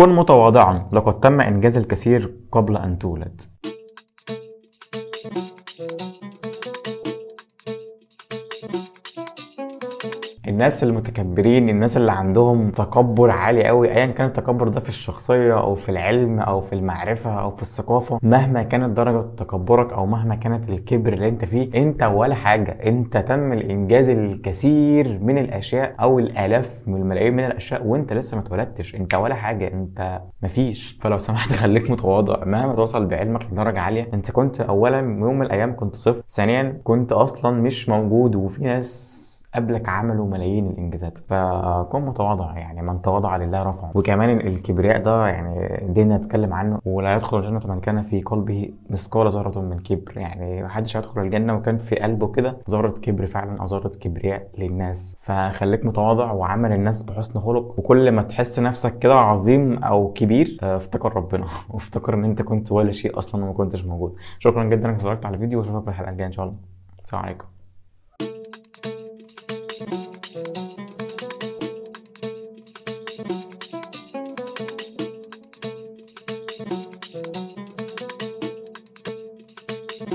كن متواضعا، لقد تم إنجاز الكثير قبل أن تولد. الناس المتكبرين، الناس اللي عندهم تكبر عالي قوي، ايا كان التكبر ده في الشخصيه او في العلم او في المعرفه او في الثقافه، مهما كانت درجه تكبرك او مهما كانت الكبر اللي انت فيه، انت ولا حاجه. انت تم الانجاز الكثير من الاشياء او الالاف من الملايين من الاشياء وانت لسه ما اتولدتش. انت ولا حاجه، انت مفيش. فلو سمحت خليك متواضع مهما توصل بعلمك لدرجه عاليه. انت كنت اولا يوم من الايام كنت صفر، ثانيا كنت اصلا مش موجود، وفي ناس قبلك عملوا ملايين الانجازات. فكن متواضع، يعني من تواضع لله رفعه. وكمان الكبرياء ده يعني دينا اتكلم عنه، ولا يدخل الجنه من كان في قلبه مثقال ذره من كبر. يعني محدش هيدخل الجنه وكان في قلبه كده ذره كبر فعلا او ذره كبرياء للناس. فخليك متواضع وعامل الناس بحسن خلق، وكل ما تحس نفسك كده عظيم او كبير افتكر ربنا وافتكر ان انت كنت ولا شيء اصلا وما كنتش موجود. شكرا جدا انك اتفرجت على الفيديو، واشوفك في الحلقه الجايه ان شاء الله. السلام عليكم.